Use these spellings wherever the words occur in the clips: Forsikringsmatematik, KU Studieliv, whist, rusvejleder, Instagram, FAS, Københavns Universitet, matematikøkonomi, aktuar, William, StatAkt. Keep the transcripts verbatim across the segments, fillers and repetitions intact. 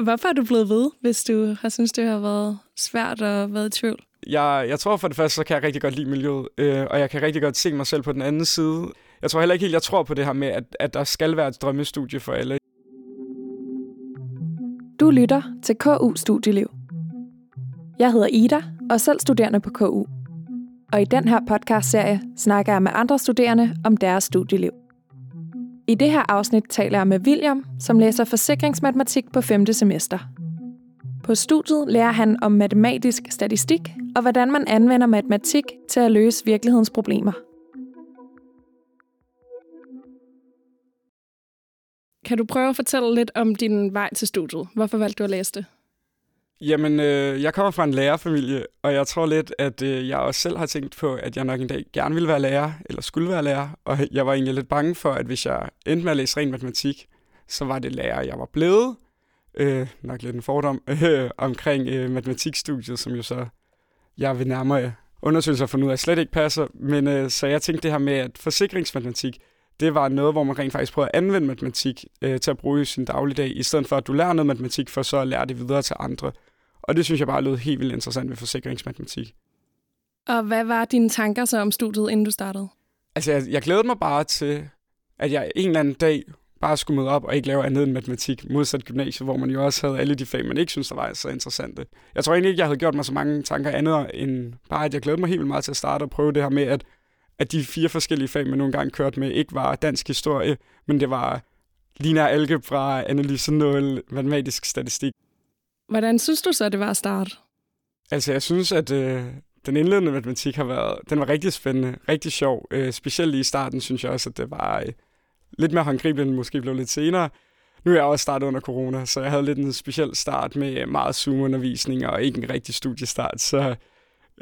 Hvorfor er du blevet ved, hvis du har synes det har været svært og været i tvivl? Jeg, jeg tror for det første, så kan jeg rigtig godt lide miljøet, øh, og jeg kan rigtig godt se mig selv på den anden side. Jeg tror heller ikke helt, jeg tror på det her med, at, at der skal være et drømmestudie for alle. Du lytter til K U Studieliv. Jeg hedder Ida, og selv studerende på K U. Og i den her podcastserie snakker jeg med andre studerende om deres studieliv. I det her afsnit taler jeg med William, som læser forsikringsmatematik på femte semester. På studiet lærer han om matematisk statistik og hvordan man anvender matematik til at løse virkelighedens problemer. Kan du prøve at fortælle lidt om din vej til studiet? Hvorfor valgte du at læse det? Jamen, øh, jeg kommer fra en lærerfamilie, og jeg tror lidt, at øh, jeg også selv har tænkt på, at jeg nok en dag gerne ville være lærer, eller skulle være lærer, og jeg var egentlig lidt bange for, at hvis jeg endte med at læse ren matematik, så var det lærer, jeg var blevet. Øh, nok lidt en fordom øh, omkring øh, matematikstudiet, som jo så jeg ved nærmere undersøgelser for nu, at slet ikke passer. Men øh, så jeg tænkte det her med, at forsikringsmatematik, det var noget, hvor man rent faktisk prøvede at anvende matematik øh, til at bruge i sin dagligdag, i stedet for at du lærer noget matematik, for så at lære det videre til andre. Og det synes jeg bare lød helt vildt interessant ved forsikringsmatematik. Og hvad var dine tanker så om studiet, inden du startede? Altså, jeg, jeg glædede mig bare til, at jeg en eller anden dag bare skulle møde op og ikke lave andet end matematik, modsat gymnasiet, hvor man jo også havde alle de fag, man ikke synes der var så interessante. Jeg tror egentlig ikke, jeg havde gjort mig så mange tanker andet, end bare, at jeg glædede mig helt vildt meget til at starte og prøve det her med, at, at de fire forskellige fag, man nogle gange kørte med, ikke var dansk historie, men det var lineær algebra, analyse nul, matematisk statistik. Hvordan synes du så, det var at starte? Altså, jeg synes, at øh, den indledende matematik har været, den var rigtig spændende, rigtig sjov. Øh, specielt lige i starten, synes jeg også, at det var øh, lidt mere håndgribeligt, end måske blev lidt senere. Nu er jeg også startet under corona, så jeg havde lidt en speciel start med meget Zoom-undervisning og ikke en rigtig studiestart. Så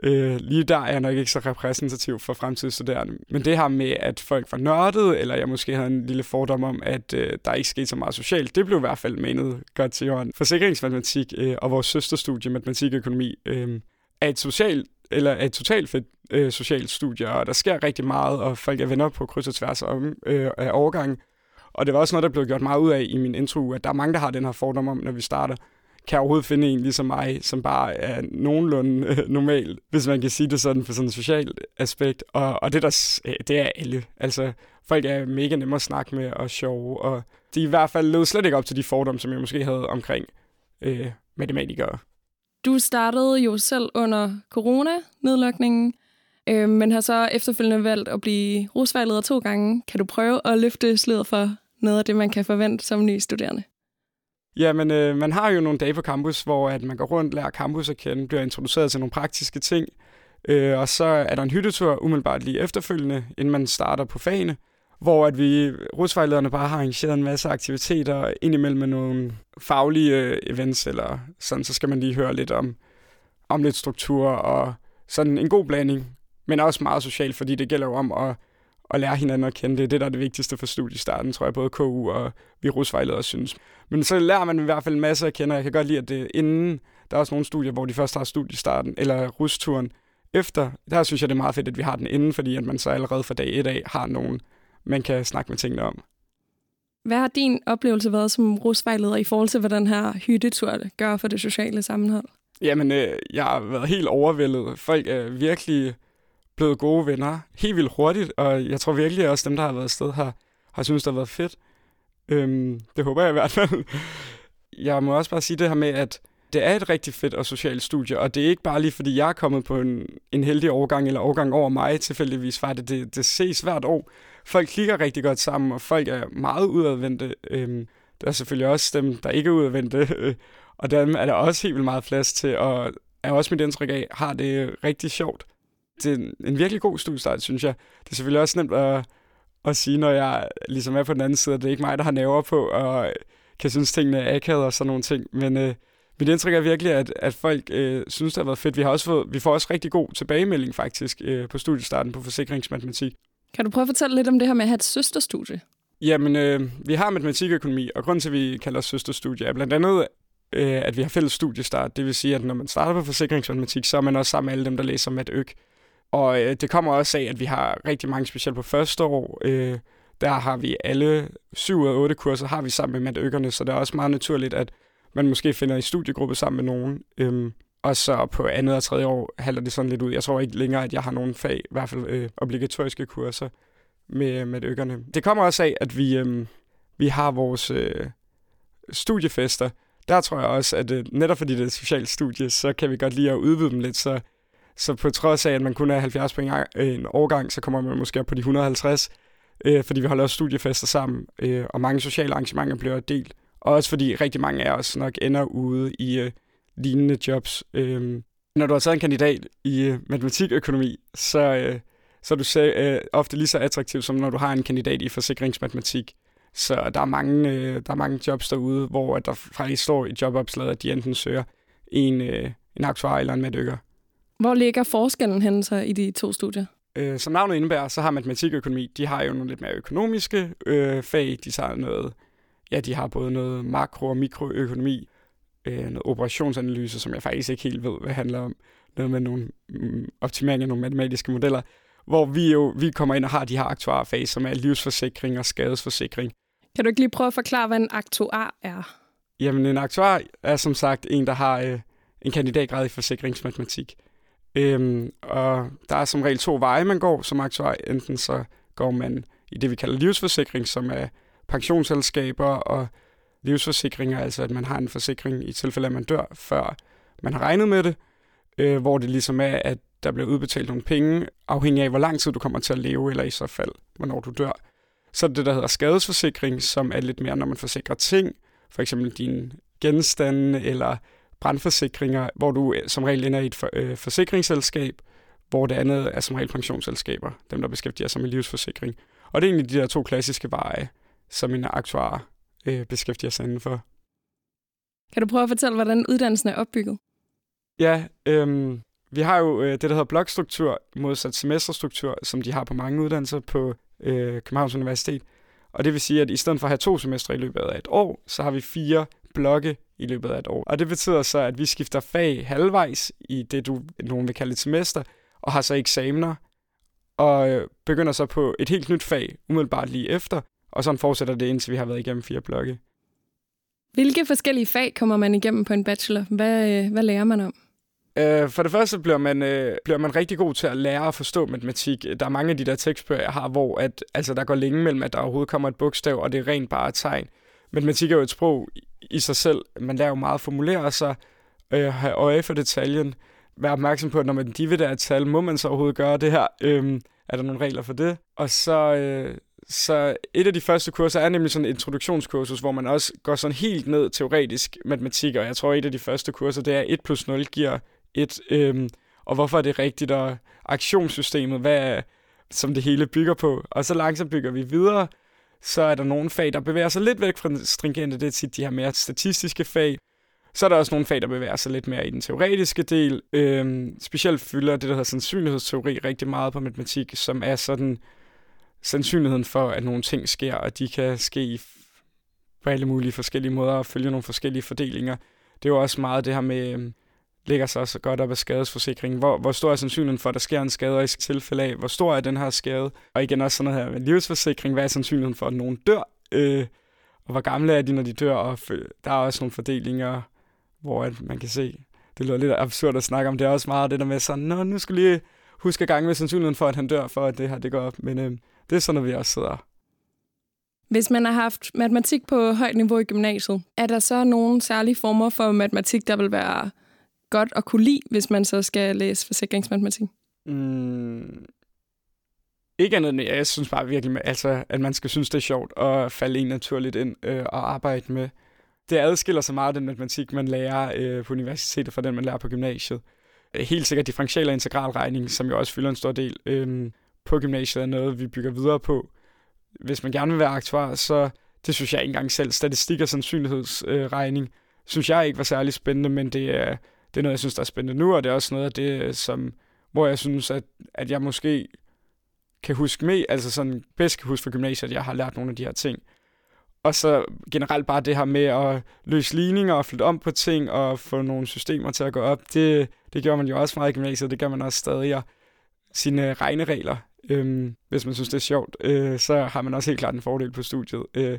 øh, lige der er jeg nok ikke så repræsentativ for fremtidige studerende. Men det her med, at folk var nørdede, eller jeg måske havde en lille fordom om, at øh, der ikke skete så meget socialt, det blev i hvert fald menet godt til jorden. Forsikringsmatematik øh, og vores søsterstudie, matematik og økonomi, øh, er et socialt, eller er et totalt fedt øh, socialt studie, og der sker rigtig meget, og folk er venner på kryds og tværs om, øh, af overgangen. Og det var også noget, der blev gjort meget ud af i min intro, at der er mange, der har den her fordom om, når vi starter. Kan jeg overhovedet finde en ligesom mig, som bare er nogenlunde øh, normal, hvis man kan sige det sådan på sådan et socialt aspekt. Og, og det, der, øh, det er alle. Altså, folk er mega nemme at snakke med og sjove, og de i hvert fald lød slet ikke op til de fordomme, som jeg måske havde omkring øh, matematikere. Du startede jo selv under corona-nedlukningen, øh, men har så efterfølgende valgt at blive rusvejleder to gange. Kan du prøve at løfte sløret for noget af det, man kan forvente som ny studerende? Ja, men øh, man har jo nogle dage på campus, hvor at man går rundt, lærer campus at kende, bliver introduceret til nogle praktiske ting. Øh, og så er der en hyttetur umiddelbart lige efterfølgende, inden man starter på fagene, hvor at vi rusvejlederne bare har arrangeret en masse aktiviteter indimellem med nogle faglige øh, events, eller sådan, så skal man lige høre lidt om, om lidt struktur og sådan en god blanding, men også meget socialt, fordi det gælder jo om at, at lære hinanden at kende. Det er det, der er det vigtigste for studiestarten, tror jeg, både K U og vi rusvejledere synes. Men så lærer man i hvert fald en masse at kende, og jeg kan godt lide, at det inden, der er også nogle studier, hvor de først har studiestarten, eller rusturen efter. Der synes jeg, det er meget fedt, at vi har den inden, fordi at man så allerede fra dag et af har nogen, man kan snakke med tingene om. Hvad har din oplevelse været som rusvejleder i forhold til, hvad den her hyttetur gør for det sociale sammenhold? Jamen, øh, jeg har været helt overvældet. Folk er virkelig blevet gode venner helt vildt hurtigt, og jeg tror virkelig også, dem, der har været afsted, har, har synes det har været fedt. Øhm, det håber jeg i hvert fald. Jeg må også bare sige det her med, at det er et rigtig fedt og socialt studie, og det er ikke bare lige, fordi jeg er kommet på en, en heldig overgang, eller overgang over mig tilfældigvis, for det, det, det ses hvert år. Folk klikker rigtig godt sammen, og folk er meget udadvendte. Øhm, der er selvfølgelig også dem, der ikke er udadvendte, og dem er der også helt vildt meget plads til, og er også mit indtryk af, har det rigtig sjovt. Det er en virkelig god studiestart, synes jeg. Det er selvfølgelig også nemt at, at sige, når jeg ligesom er på den anden side, at det er ikke mig, der har nerver på, og kan synes, tingene er akavet og sådan nogle ting. Men øh, mit indtryk er virkelig, at, at folk øh, synes, det har været fedt. Vi, har også fået, vi får også rigtig god tilbagemelding faktisk øh, på studiestarten på forsikringsmatematik. Kan du prøve at fortælle lidt om det her med at have et søsterstudie? Jamen, øh, vi har matematik og økonomi, og grunden til, at vi kalder os søsterstudie, er blandt andet, øh, at vi har fælles studiestart. Det vil sige, at når man starter på forsikringsmatematik, så er man også sammen med alle dem, der læser matøk. Og øh, det kommer også af, at vi har rigtig mange, specielt på første år. Øh, der har vi alle syv og otte kurser, har vi sammen med matøkkerne, så det er også meget naturligt, at man måske finder i studiegruppe sammen med nogen. Øhm, og så på andet og tredje år halter det sådan lidt ud. Jeg tror ikke længere, at jeg har nogle fag, i hvert fald øh, obligatoriske kurser med, med dykkerne. Det kommer også af, at vi, øh, vi har vores øh, studiefester. Der tror jeg også, at øh, netop fordi det er et socialt studie, så kan vi godt lide at udvide dem lidt. Så, så på trods af, at man kun er halvfjerds point en årgang, så kommer man måske op på de et hundrede og halvtreds, øh, fordi vi holder også studiefester sammen, øh, og mange sociale arrangementer bliver delt. Og også fordi rigtig mange af os nok ender ude i øh, lignende jobs. Øh, når du har taget en kandidat i øh, matematikøkonomi, så, øh, så er du selv, øh, ofte lige så attraktiv, som når du har en kandidat i forsikringsmatematik. Så der er mange, øh, der er mange jobs derude, hvor der faktisk står i jobopslaget, at de enten søger en, øh, en aktuar eller en matdykker. Hvor ligger forskellen hen så i de to studier? Øh, som navnet indebærer, så har matematikøkonomi, de har jo nogle lidt mere økonomiske øh, fag. De tager noget... Ja, de har både noget makro- og mikroøkonomi, øh, noget operationsanalyse, som jeg faktisk ikke helt ved, hvad det handler om. Noget med nogle mm, optimeringer, nogle matematiske modeller, hvor vi jo vi kommer ind og har de her aktuarfag, som er livsforsikring og skadesforsikring. Kan du ikke lige prøve at forklare, hvad en aktuar er? Jamen, en aktuar er som sagt en, der har øh, en kandidatgrad i forsikringsmatematik. Øhm, og der er som regel to veje, man går som aktuar. Enten så går man i det, vi kalder livsforsikring, som er pensionsselskaber og livsforsikringer, altså at man har en forsikring i tilfælde, at man dør, før man har regnet med det, øh, hvor det ligesom er, at der bliver udbetalt nogle penge, afhængig af, hvor lang tid du kommer til at leve, eller i så fald, hvornår du dør. Så er det det, der hedder skadesforsikring, som er lidt mere, når man forsikrer ting, for eksempel dine genstande eller brandforsikringer, hvor du som regel ender i et for, øh, forsikringsselskab, hvor det andet er som regel pensionsselskaber, dem der beskæftiger sig med livsforsikring. Og det er egentlig de der to klassiske veje, som en aktuar øh, beskæftiger sig indenfor. Kan du prøve at fortælle, hvordan uddannelsen er opbygget? Ja, øhm, vi har jo øh, det, der hedder blokstruktur, modsat semesterstruktur, som de har på mange uddannelser på øh, Københavns Universitet. Og det vil sige, at i stedet for at have to semestre i løbet af et år, så har vi fire blokke i løbet af et år. Og det betyder så, at vi skifter fag halvvejs i det, du nogen vil kalde et semester, og har så eksamener, og øh, begynder så på et helt nyt fag umiddelbart lige efter, og sådan fortsætter det, indtil vi har været igennem fire blokke. Hvilke forskellige fag kommer man igennem på en bachelor? Hvad, hvad lærer man om? Øh, for det første bliver man, øh, bliver man rigtig god til at lære at forstå matematik. Der er mange af de der tekstbøger, jeg har, hvor at, altså, der går længe mellem, at der overhovedet kommer et bogstav, og det er rent bare et tegn. Matematik er jo et sprog i sig selv. Man lærer jo meget at formulere sig, øh, have øje for detaljen, være opmærksom på, at når man dividerer et tal, må man så overhovedet gøre det her? Øh, er der nogle regler for det? Og så... Øh, Så et af de første kurser er nemlig sådan et introduktionskursus, hvor man også går sådan helt ned teoretisk matematik, og jeg tror, et af de første kurser, det er et plus nul giver et, øhm, og hvorfor er det rigtigt, og aktionssystemet, hvad er, som det hele bygger på. Og så langsomt bygger vi videre, så er der nogle fag, der bevæger sig lidt væk fra den stringente, det er tit de her mere statistiske fag. Så er der også nogle fag, der bevæger sig lidt mere i den teoretiske del. Øhm, specielt fylder det, der hedder sandsynlighedsteori, rigtig meget på matematik, som er sådan... sandsynligheden for, at nogle ting sker, og de kan ske på alle mulige forskellige måder og følge nogle forskellige fordelinger. Det er jo også meget det her med, lægger sig også godt op af skadesforsikringen. Hvor, hvor stor er sandsynligheden for, at der sker en skade, og i tilfælde af, hvor stor er den her skade? Og igen også sådan noget her med livsforsikring. Hvad er sandsynligheden for, at nogen dør? Øh, og hvor gamle er de, når de dør? Og der er også nogle fordelinger, hvor at man kan se, det lyder lidt absurd at snakke om. Det er også meget det der med sådan, nå, nu skal lige huske at gange med sandsynligheden for, at han dør, for at det her det går op. Men øh, det er sådan, at vi også sidder. Hvis man har haft matematik på højt niveau i gymnasiet, er der så nogle særlige former for matematik, der vil være godt at kunne lide, hvis man så skal læse forsikringsmatematik? Mm. Ikke andet. Jeg synes bare virkelig, altså, at man skal synes, det er sjovt at falde en naturligt ind øh, og arbejde med. Det adskiller sig meget den matematik, man lærer øh, på universitetet fra den, man lærer på gymnasiet. Helt sikkert differential- og integralregning, som jo også fylder en stor del øh, på gymnasiet, er noget, vi bygger videre på. Hvis man gerne vil være aktuar, så det synes jeg ikke engang selv. Statistik og sandsynlighedsregning øh, synes jeg ikke var særlig spændende, men det er, det er noget, jeg synes, der er spændende nu, og det er også noget af det, som, hvor jeg synes, at, at jeg måske kan huske med, altså sådan bedst kan huske fra gymnasiet, at jeg har lært nogle af de her ting. Og så generelt bare det her med at løse ligninger og flytte om på ting og få nogle systemer til at gå op, det, det gjorde man jo også meget i gymnasiet, det gør man også stadig, og sine regneregler, øhm, hvis man synes, det er sjovt, øh, så har man også helt klart en fordel på studiet, øh,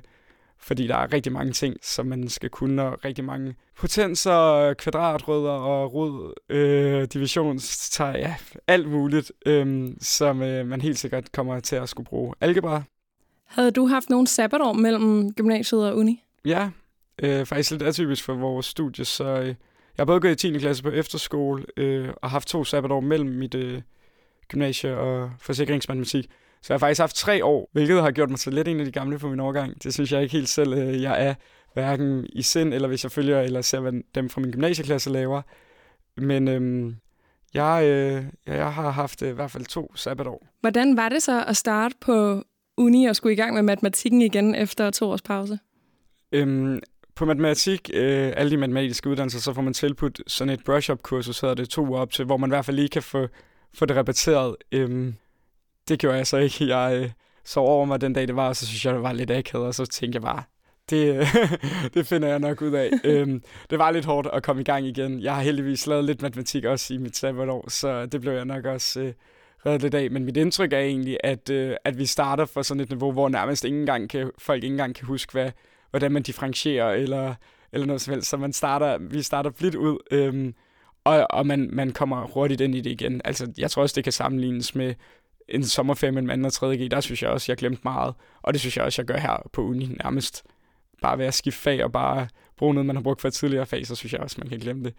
fordi der er rigtig mange ting, som man skal kunne, og rigtig mange potenser, kvadratrødder og rød, øh, divisionstegn, ja, alt muligt, øh, som øh, man helt sikkert kommer til at skulle bruge algebra. Havde du haft nogle sabbatår mellem gymnasiet og uni? Ja, øh, faktisk lidt atypisk for vores studie, så øh, jeg har både gået i tiende klasse på efterskole øh, og haft to sabbatår mellem mit øh, gymnasie og forsikringsmatematik. Så jeg har faktisk haft tre år, hvilket har gjort mig så lidt en af de gamle på min årgang. Det synes jeg ikke helt selv, øh, jeg er hverken i sind, eller hvis jeg følger eller ser, hvad dem fra min gymnasieklasse laver. Men øh, jeg, øh, jeg har haft øh, i hvert fald to sabbatår. Hvordan var det så at starte på uni og skulle i gang med matematikken igen efter to års pause? Øhm, på matematik, øh, alle de matematiske uddannelser, så får man tilbudt sådan et brush-up-kursus, hedder det, to op til, hvor man i hvert fald lige kan få, få det repeteret. Øhm, det gjorde jeg så ikke. Jeg øh, sov over mig den dag, det var, og så synes jeg, det var lidt akavet, og så tænkte jeg bare, det, øh, det finder jeg nok ud af. øhm, det var lidt hårdt at komme i gang igen. Jeg har heldigvis lavet lidt matematik også i mit sabbatår, så det blev jeg nok også... Øh, Lidt af, men mit indtryk er egentlig, at, øh, at vi starter fra sådan et niveau, hvor nærmest ingen gang kan, folk ikke engang kan huske, hvad, hvordan man differentierer eller, eller noget som helst. Så man starter, vi starter blidt ud, øhm, og, og man, man kommer hurtigt ind i det igen. Altså, jeg tror også, det kan sammenlignes med en sommerferie mellem anden og tredje G. Der synes jeg også, jeg glemte meget, og det synes jeg også, jeg gør her på uni nærmest. Bare ved at skifte fag og bare bruge noget, man har brugt for et tidligere fag, så synes jeg også, man kan glemme det.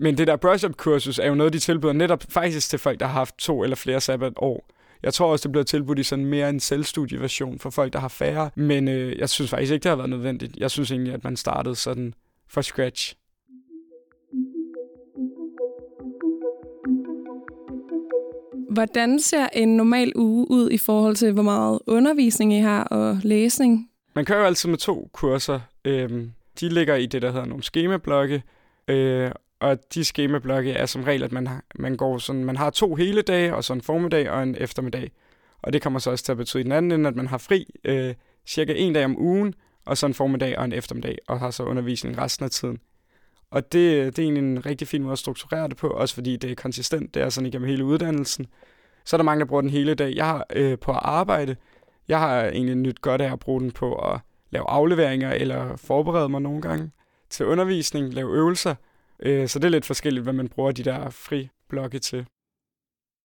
Men det der brush-up-kursus er jo noget, de tilbyder netop faktisk til folk, der har haft to eller flere sabbatår. Jeg tror også, det bliver tilbudt i sådan mere en selvstudieversion for folk, der har færre. Men øh, jeg synes faktisk ikke, det har været nødvendigt. Jeg synes egentlig, at man startede sådan fra scratch. Hvordan ser en normal uge ud i forhold til, hvor meget undervisning I har og læsning? Man kører jo altid med to kurser. Øhm, de ligger i det, der hedder nogle skemablokke. Øh, Og de skemablokke er som regel, at man har, man går sådan, man har to hele dage, og så en formiddag og en eftermiddag. Og det kommer så også til at betyde i den anden ende, at man har fri øh, cirka en dag om ugen, og så en formiddag og en eftermiddag, og har så undervisning resten af tiden. Og det, det er egentlig en rigtig fin måde at strukturere det på, også fordi det er konsistent, det er sådan igennem hele uddannelsen. Så er der mange, der bruger den hele dag. Jeg har øh, på at arbejde, jeg har egentlig nyt godt af at bruge den på at lave afleveringer, eller forberede mig nogle gange til undervisning, lave øvelser. Så det er lidt forskelligt, hvad man bruger de der fri blokke til.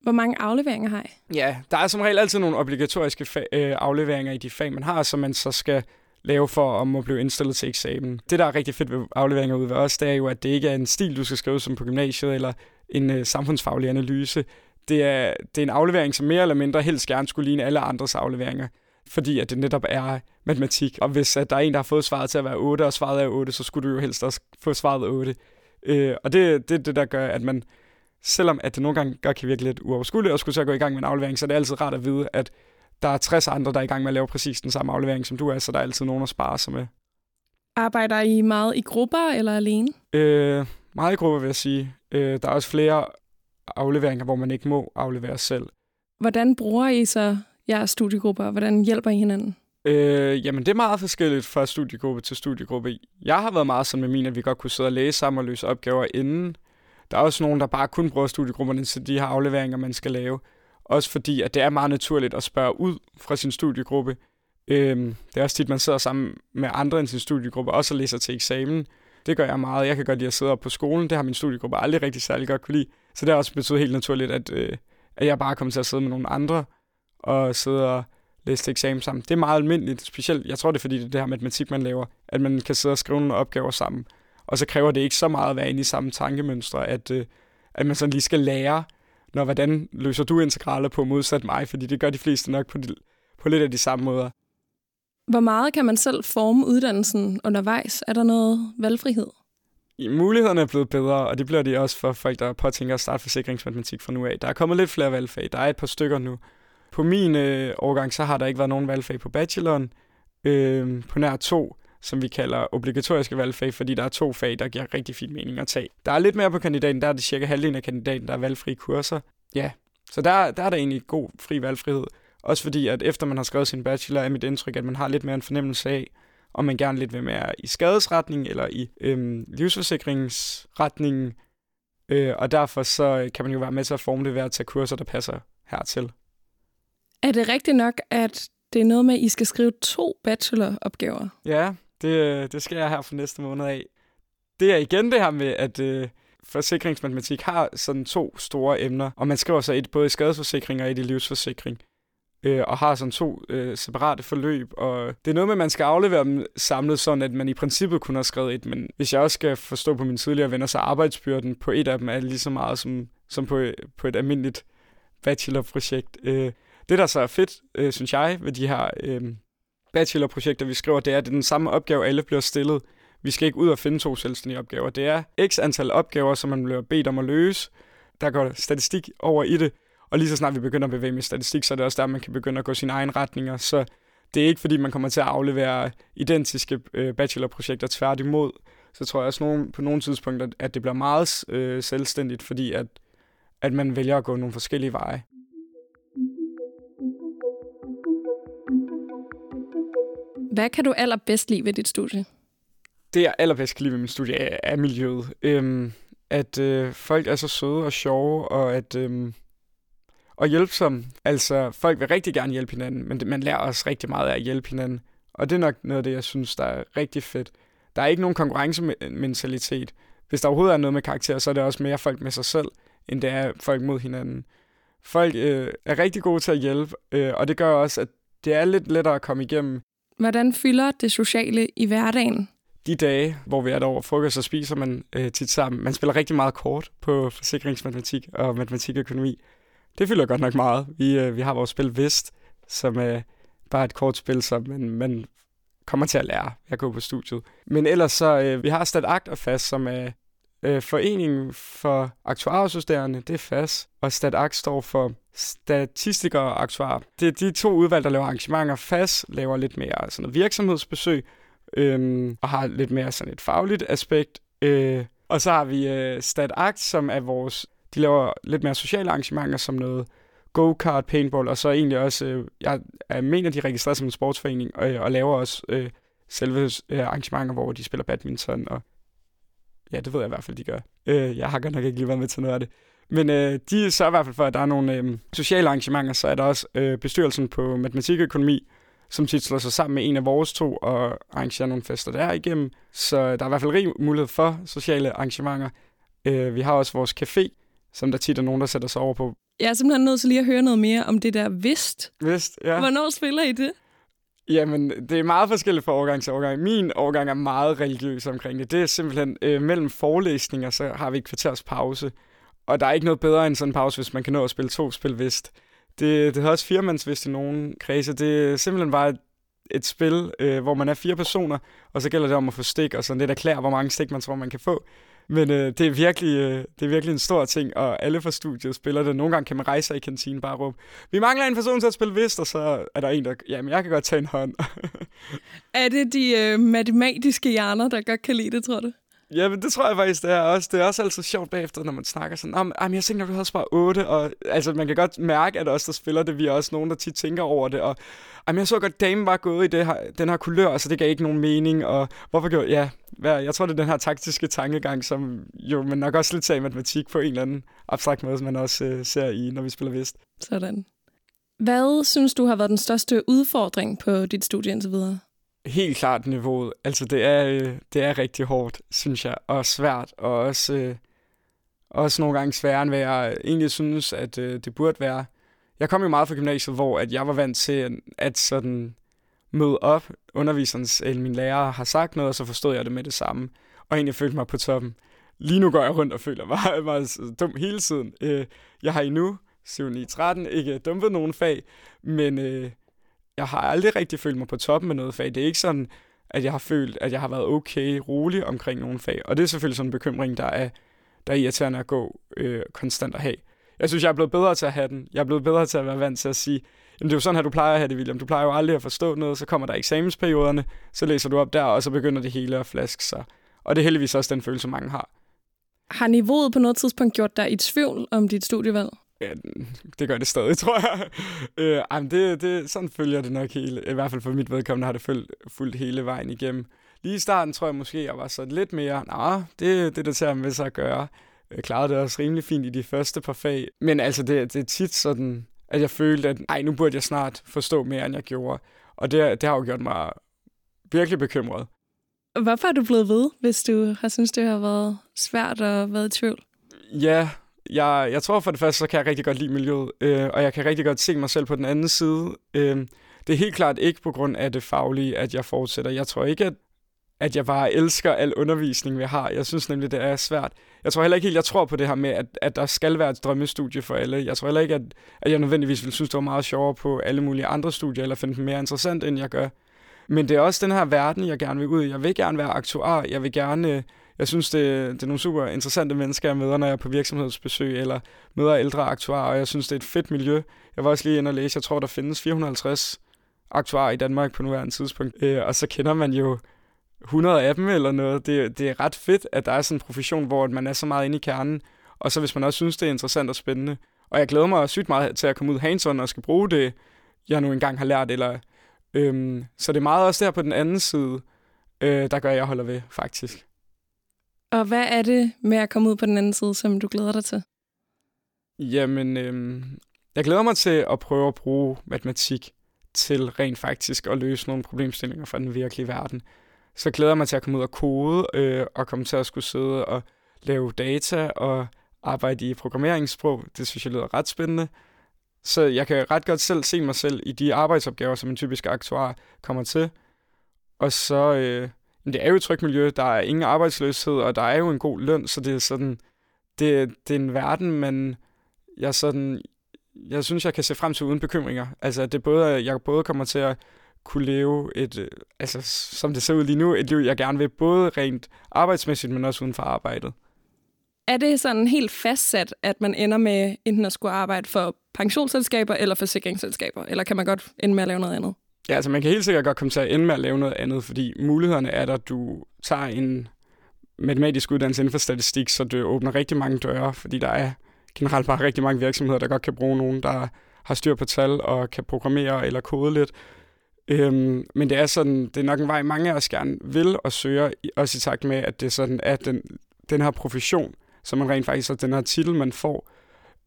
Hvor mange afleveringer har I? Ja, der er som regel altid nogle obligatoriske afleveringer i de fag, man har, som man så skal lave for at må blive indstillet til eksamen. Det, der er rigtig fedt ved afleveringer ude ved os, det er jo, at det ikke er en stil, du skal skrive som på gymnasiet, eller en uh, samfundsfaglig analyse. Det er, det er en aflevering, som mere eller mindre helst gerne skulle ligne alle andres afleveringer, fordi at det netop er matematik. Og hvis at der er en, der har fået svaret til at være otte, og svaret er otte, så skulle du jo helst også få svaret otte. Øh, og det er det, det, der gør, at man, selvom at det nogle gange godt kan virke lidt uoverskueligt at skulle så gå i gang med en aflevering, så er det altid rart at vide, at der er tres andre, der er i gang med at lave præcis den samme aflevering, som du er, så der er altid nogen at spare sig med. Arbejder I meget i grupper eller alene? Øh, meget i grupper, vil jeg sige. Øh, der er også flere afleveringer, hvor man ikke må aflevere selv. Hvordan bruger I så jeres studiegrupper, og hvordan hjælper I hinanden? Øh, jamen det er meget forskelligt fra studiegruppe til studiegruppe. Jeg har været meget sådan med min, at vi godt kunne sidde og læse sammen og løse opgaver inden. Der er også nogen, der bare kun bruger studiegrupperne til de her afleveringer, man skal lave. Også fordi, at det er meget naturligt at spørge ud fra sin studiegruppe. Øh, det er også tit, man sidder sammen med andre end sin studiegruppe, også og læser til eksamen. Det gør jeg meget. Jeg kan godt lide at sidde op på skolen. Det har min studiegruppe aldrig rigtig særlig godt kunne lide. Så det har også betydet helt naturligt, at, øh, at jeg bare kommer til at sidde med nogle andre og sidde og læse til eksamen sammen. Det er meget almindeligt, specielt, jeg tror det er fordi, det er det her matematik, man laver, at man kan sidde og skrive nogle opgaver sammen, og så kræver det ikke så meget at være inde i samme tankemønstre, at, øh, at man sådan lige skal lære, når hvordan løser du integraler på modsat mig, fordi det gør de fleste nok på, de, på lidt af de samme måder. Hvor meget kan man selv forme uddannelsen undervejs? Er der noget valgfrihed? Mulighederne er blevet bedre, og det bliver de også for folk, der påtænker at starte forsikringsmatematik fra nu af. Der er kommet lidt flere valgfag, der er et par stykker nu. På min øh, årgang, så har der ikke været nogen valgfag på bacheloren, øh, på nær to, som vi kalder obligatoriske valgfag, fordi der er to fag, der giver rigtig fin mening at tage. Der er lidt mere på kandidaten, der er det cirka halvdelen af kandidaten, der er valgfri kurser. Ja, så der, der er der egentlig god fri valgfrihed. Også fordi, at efter man har skrevet sin bachelor, er mit indtryk, at man har lidt mere en fornemmelse af, om man gerne lidt vil mere i skadesretning eller i øh, livsforsikringsretningen. Øh, og derfor så kan man jo være med til at forme det ved at tage kurser, der passer hertil. Er det rigtigt nok, at Det er noget med, at I skal skrive to bacheloropgaver. Ja, det, det skal jeg her for næste måned af. Det er igen det her med, at øh, forsikringsmatematik har sådan to store emner, og man skriver så et både i skadesforsikring og et i livsforsikring, øh, og har sådan to øh, separate forløb. Og det er noget med, at man skal aflevere dem samlet, sådan at man i princippet kunne have skrevet et, men hvis jeg også skal forstå på mine tidligere venner, så arbejdsbyrden på et af dem er lige så meget som, som på, på et almindeligt bachelorprojekt. Øh, Det, der så er fedt, øh, synes jeg, ved de her øh, bachelorprojekter, vi skriver, det er, at det er den samme opgave, alle bliver stillet. Vi skal ikke ud og finde to selvstændige opgaver. Det er x antal opgaver, som man bliver bedt om at løse. Der går statistik over i det, og lige så snart vi begynder at bevæge med statistik, så er det også der, man kan begynde at gå sine egne retninger. Så det er ikke, fordi man kommer til at aflevere identiske øh, bachelorprojekter tværtimod. Så tror jeg også nogen, på nogle tidspunkter, at det bliver meget øh, selvstændigt, fordi at, at man vælger at gå nogle forskellige veje. Hvad kan du allerbedst lide ved dit studie? Det, jeg allerbedst kan lide ved min studie, er, er miljøet. Øhm, at øh, folk er så søde og sjove, og at øhm, og hjælpsomme. Altså, folk vil rigtig gerne hjælpe hinanden, men det, man lærer også rigtig meget af at hjælpe hinanden. Og det er nok noget af det, jeg synes, der er rigtig fedt. Der er ikke nogen konkurrencementalitet. Hvis der overhovedet er noget med karakter, så er det også mere folk med sig selv, end det er folk mod hinanden. Folk øh, er rigtig gode til at hjælpe, øh, og det gør også, at det er lidt lettere at komme igennem. Hvordan fylder det sociale i hverdagen? De dage, hvor vi er der over frokost, så spiser man øh, tit sammen. Man spiller rigtig meget kort på forsikringsmatematik og matematikøkonomi. Det fylder godt nok meget. Vi, øh, vi har vores spil whist, som er øh, bare et kortspil, som man, man kommer til at lære at gå på studiet. Men ellers så, øh, vi har StatAkt og F A S, som er øh, foreningen for aktuarstuderende. Det er F A S, og StatAkt står for statistikere og aktuarer. Det er de to udvalg, der laver arrangementer. F A S laver lidt mere sådan noget virksomhedsbesøg, øhm, og har lidt mere sådan et fagligt aspekt. Øh. Og så har vi øh, StatAkt, som er vores... De laver lidt mere sociale arrangementer, som noget go-kart, paintball, og så egentlig også... Øh, jeg, jeg mener, de er registreret som en sportsforening, og, og laver også øh, selve arrangementer, hvor de spiller badminton, og... Ja, det ved jeg i hvert fald, de gør. Øh, jeg har godt nok ikke lige været med til noget af det. Men øh, de sørger i hvert fald for, at der er nogle øh, sociale arrangementer, så er der også øh, bestyrelsen på matematikøkonomi, som tit slår sig sammen med en af vores to og arrangerer nogle fester der igennem. Så der er i hvert fald rig mulighed for sociale arrangementer. Øh, vi har også vores café, som der tit er nogen, der sætter sig over på. Jeg er simpelthen nødt til lige at høre noget mere om det der whist. Whist, ja. Hvornår spiller I det? Jamen, det er meget forskelligt fra årgang til årgang. Min årgang er meget religiøs omkring det. Det er simpelthen øh, mellem forelæsninger, så har vi et kvarters pause. Og der er ikke noget bedre end sådan en pause, hvis man kan nå at spille to spil whist. Det, det hedder også firemandsvist i nogle kredse. Det er simpelthen bare et, et spil, øh, hvor man er fire personer, og så gælder det om at få stik, og sådan lidt erklære, hvor mange stik man tror, man kan få. Men øh, det, er virkelig, øh, det er virkelig en stor ting, og alle fra studiet spiller det. Nogle gange kan man rejse sig i kantinen bare råbe, vi mangler en person til at spille whist, og så er der en, der, jamen jeg kan godt tage en hånd. Er det de øh, matematiske hjerner, der godt kan lide det, tror du? Ja, men det tror jeg faktisk, det er også. Det er også altid sjovt bagefter, når man snakker sådan, jamen jeg tænkte nok, du havde svaret otte, og altså, man kan godt mærke, at os, der spiller det, vi er også nogen, der tit tænker over det, og jamen jeg så godt, damen var gået i det her, den her kulør, altså det gav ikke nogen mening, og hvorfor gjorde, ja, jeg tror, det er den her taktiske tankegang, som jo man nok også lidt ser i matematik på en eller anden abstrakt måde, som man også øh, ser i, når vi spiller whist. Sådan. Hvad synes du har været den største udfordring på dit studie indtil videre? Helt klart niveauet. Altså, det er, det er rigtig hårdt, synes jeg, og svært, og også, øh, også nogle gange sværere, end hvad jeg egentlig synes, at øh, det burde være. Jeg kom jo meget fra gymnasiet, hvor at jeg var vant til at sådan møde op. Underviserens eller min lærer har sagt noget, og så forstod jeg det med det samme, og egentlig følte mig på toppen. Lige nu går jeg rundt og føler mig meget dum hele tiden. Øh, jeg har endnu, syv ni tretten, ikke dumpet nogen fag, men... Øh, Jeg har aldrig rigtig følt mig på toppen med noget fag. Det er ikke sådan, at jeg har følt, at jeg har været okay, rolig omkring nogle fag. Og det er selvfølgelig sådan en bekymring, der er, der er irriterende at gå øh, konstant at have. Jeg synes, jeg er blevet bedre til at have den. Jeg er blevet bedre til at være vant til at sige, jamen det er jo sådan her, du plejer at have det, William. Du plejer jo aldrig at forstå noget, så kommer der eksamensperioderne, så læser du op der, og så begynder det hele at flaske sig. Og det er heldigvis også den følelse, mange har. Har niveauet på noget tidspunkt gjort dig i tvivl om dit studievalg? Ja, det gør det stadig, tror jeg. Øh, jamen det, det, sådan følger det nok hele. I hvert fald for mit vedkommende har det fulgt, fulgt hele vejen igennem. Lige i starten tror jeg måske, jeg var så lidt mere, nej, det, det der tager med sig at gøre. Jeg klarede det også rimelig fint i de første par fag. Men altså, det, det er tit sådan, at jeg følte, at nej, nu burde jeg snart forstå mere, end jeg gjorde. Og det, det har jo gjort mig virkelig bekymret. Hvorfor er du blevet ved, hvis du har syntes, det har været svært og været i tvivl? Ja, jeg, jeg tror for det første, så kan jeg rigtig godt lide miljøet, øh, og jeg kan rigtig godt se mig selv på den anden side. Øh, det er helt klart ikke på grund af det faglige, at jeg fortsætter. Jeg tror ikke, at, at jeg bare elsker al undervisning, vi har. Jeg synes nemlig, det er svært. Jeg tror heller ikke helt, jeg tror på det her med, at, at der skal være et drømmestudie for alle. Jeg tror heller ikke, at, at jeg nødvendigvis ville synes, det var meget sjovere på alle mulige andre studier, eller finde dem mere interessant, end jeg gør. Men det er også den her verden, jeg gerne vil ud i. Jeg vil gerne være aktuar. Jeg vil gerne... Jeg synes, det, det er nogle super interessante mennesker, jeg møder, når jeg er på virksomhedsbesøg, eller møder ældre aktuarer, og jeg synes, det er et fedt miljø. Jeg var også lige inde og læse, jeg tror, der findes fire hundrede og halvtreds aktuarer i Danmark på nuværende tidspunkt. Øh, og så kender man jo hundrede af dem eller noget. Det, det er ret fedt, at der er sådan en profession, hvor man er så meget inde i kernen, og så hvis man også synes, det er interessant og spændende. Og jeg glæder mig sygt meget til at komme ud hands-on og skal bruge det, jeg nu engang har lært, eller... Øhm, så det er meget også der på den anden side, øh, der gør, jeg holder ved, faktisk. Og hvad er det med at komme ud på den anden side, som du glæder dig til? Jamen, øhm, jeg glæder mig til at prøve at bruge matematik til rent faktisk at løse nogle problemstillinger fra den virkelige verden. Så glæder jeg mig til at komme ud og kode, øh, og komme til at skulle sidde og lave data og arbejde i programmeringssprog. Det synes jeg lyder ret spændende. Så jeg kan ret godt selv se mig selv i de arbejdsopgaver, som en typisk aktuar kommer til. Og så, øh, det er jo et trygt miljø, der er ingen arbejdsløshed, og der er jo en god løn, så det er sådan, det, det er en verden, men jeg sådan, jeg synes, jeg kan se frem til uden bekymringer. Altså, det er både, jeg både kommer til at kunne leve et, øh, altså, som det ser ud lige nu, et liv, jeg gerne vil, både rent arbejdsmæssigt, men også uden for arbejdet. Er det sådan helt fastsat, at man ender med enten at skulle arbejde for pensionsselskaber eller forsikringsselskaber? Eller kan man godt ende med at lave noget andet? Ja, altså man kan helt sikkert godt komme til at ende med at lave noget andet, fordi mulighederne er der, du tager en matematisk uddannelse inden for statistik, så det åbner rigtig mange døre, fordi der er generelt bare rigtig mange virksomheder, der godt kan bruge nogen, der har styr på tal og kan programmere eller kode lidt. Øhm, men det er sådan, det er nok en vej, mange af os gerne vil og søger, også i takt med, at det er sådan, at den, den her profession, så man rent faktisk har den her titel, man får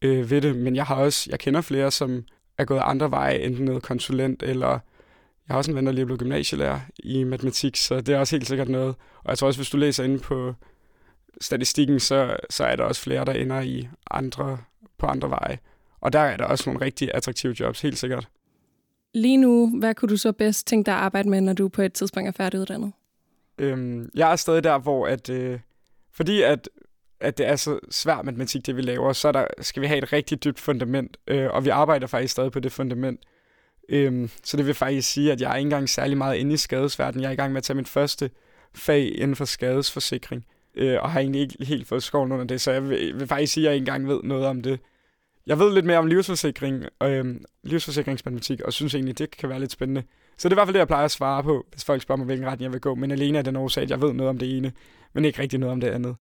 øh, ved det. Men jeg har også, jeg kender flere, som er gået andre veje, enten noget konsulent, eller jeg har også en ven, der lige er blevet gymnasielærer i matematik, så det er også helt sikkert noget. Og jeg tror også, hvis du læser inde på statistikken, så, så er der også flere, der ender i andre, på andre veje. Og der er der også nogle rigtig attraktive jobs, helt sikkert. Lige nu, hvad kunne du så bedst tænke dig at arbejde med, når du på et tidspunkt er færdiguddannet? Øhm, jeg er stadig der, hvor at, øh, fordi at, at det er så svært matematik, det vi laver, så der, skal vi have et rigtig dybt fundament, øh, og vi arbejder faktisk stadig på det fundament. Øhm, så det vil faktisk sige, at jeg er ikke engang særlig meget inde i skadesverdenen. Jeg er i gang med at tage mit første fag inden for skadesforsikring, øh, og har egentlig ikke helt fået skovlen under det, så jeg vil, vil faktisk sige, at jeg ikke engang ved noget om det. Jeg ved lidt mere om livsforsikring, øh, livsforsikringsmatematik, og synes egentlig, det kan være lidt spændende. Så det er i hvert fald det, jeg plejer at svare på, hvis folk spørger mig, hvilken retning jeg vil gå, men alene af den årsag, at jeg ved noget om det ene, men ikke rigtig noget om det andet.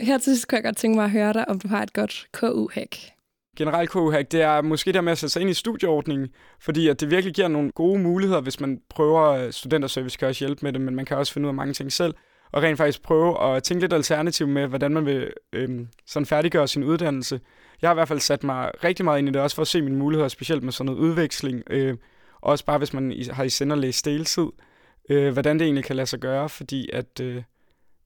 Her til sidst kunne jeg godt tænke mig at høre dig, om du har et godt K U-hack. Generelt K U-hack, det er måske der med at sætte sig ind i studieordningen, fordi at det virkelig giver nogle gode muligheder, hvis man prøver, studenterservice kan også hjælpe med det, men man kan også finde ud af mange ting selv, og rent faktisk prøve at tænke lidt alternativ med, hvordan man vil øhm, sådan færdiggøre sin uddannelse. Jeg har i hvert fald sat mig rigtig meget ind i det, også for at se mine muligheder, specielt med sådan noget udveksling, øh, også bare hvis man har i sinde at læse deltid, øh, hvordan det egentlig kan lade sig gøre, fordi at... Øh,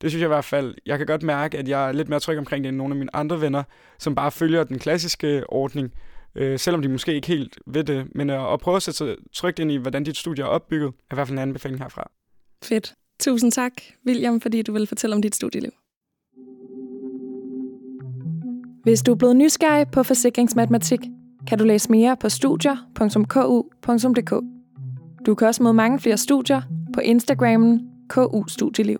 Det synes jeg i hvert fald. Jeg kan godt mærke, at jeg er lidt mere tryg omkring det end nogle af mine andre venner, som bare følger den klassiske ordning, øh, selvom de måske ikke helt ved det. Men øh, at prøve at sætte sig trygt ind i, hvordan dit studie er opbygget, er i hvert fald en anbefaling herfra. Fedt. Tusind tak, William, fordi du ville fortælle om dit studieliv. Hvis du er blevet nysgerrig på forsikringsmatematik, kan du læse mere på studier punktum k u punktum d k. Du kan også møde mange flere studier på Instagrammen K U Studieliv.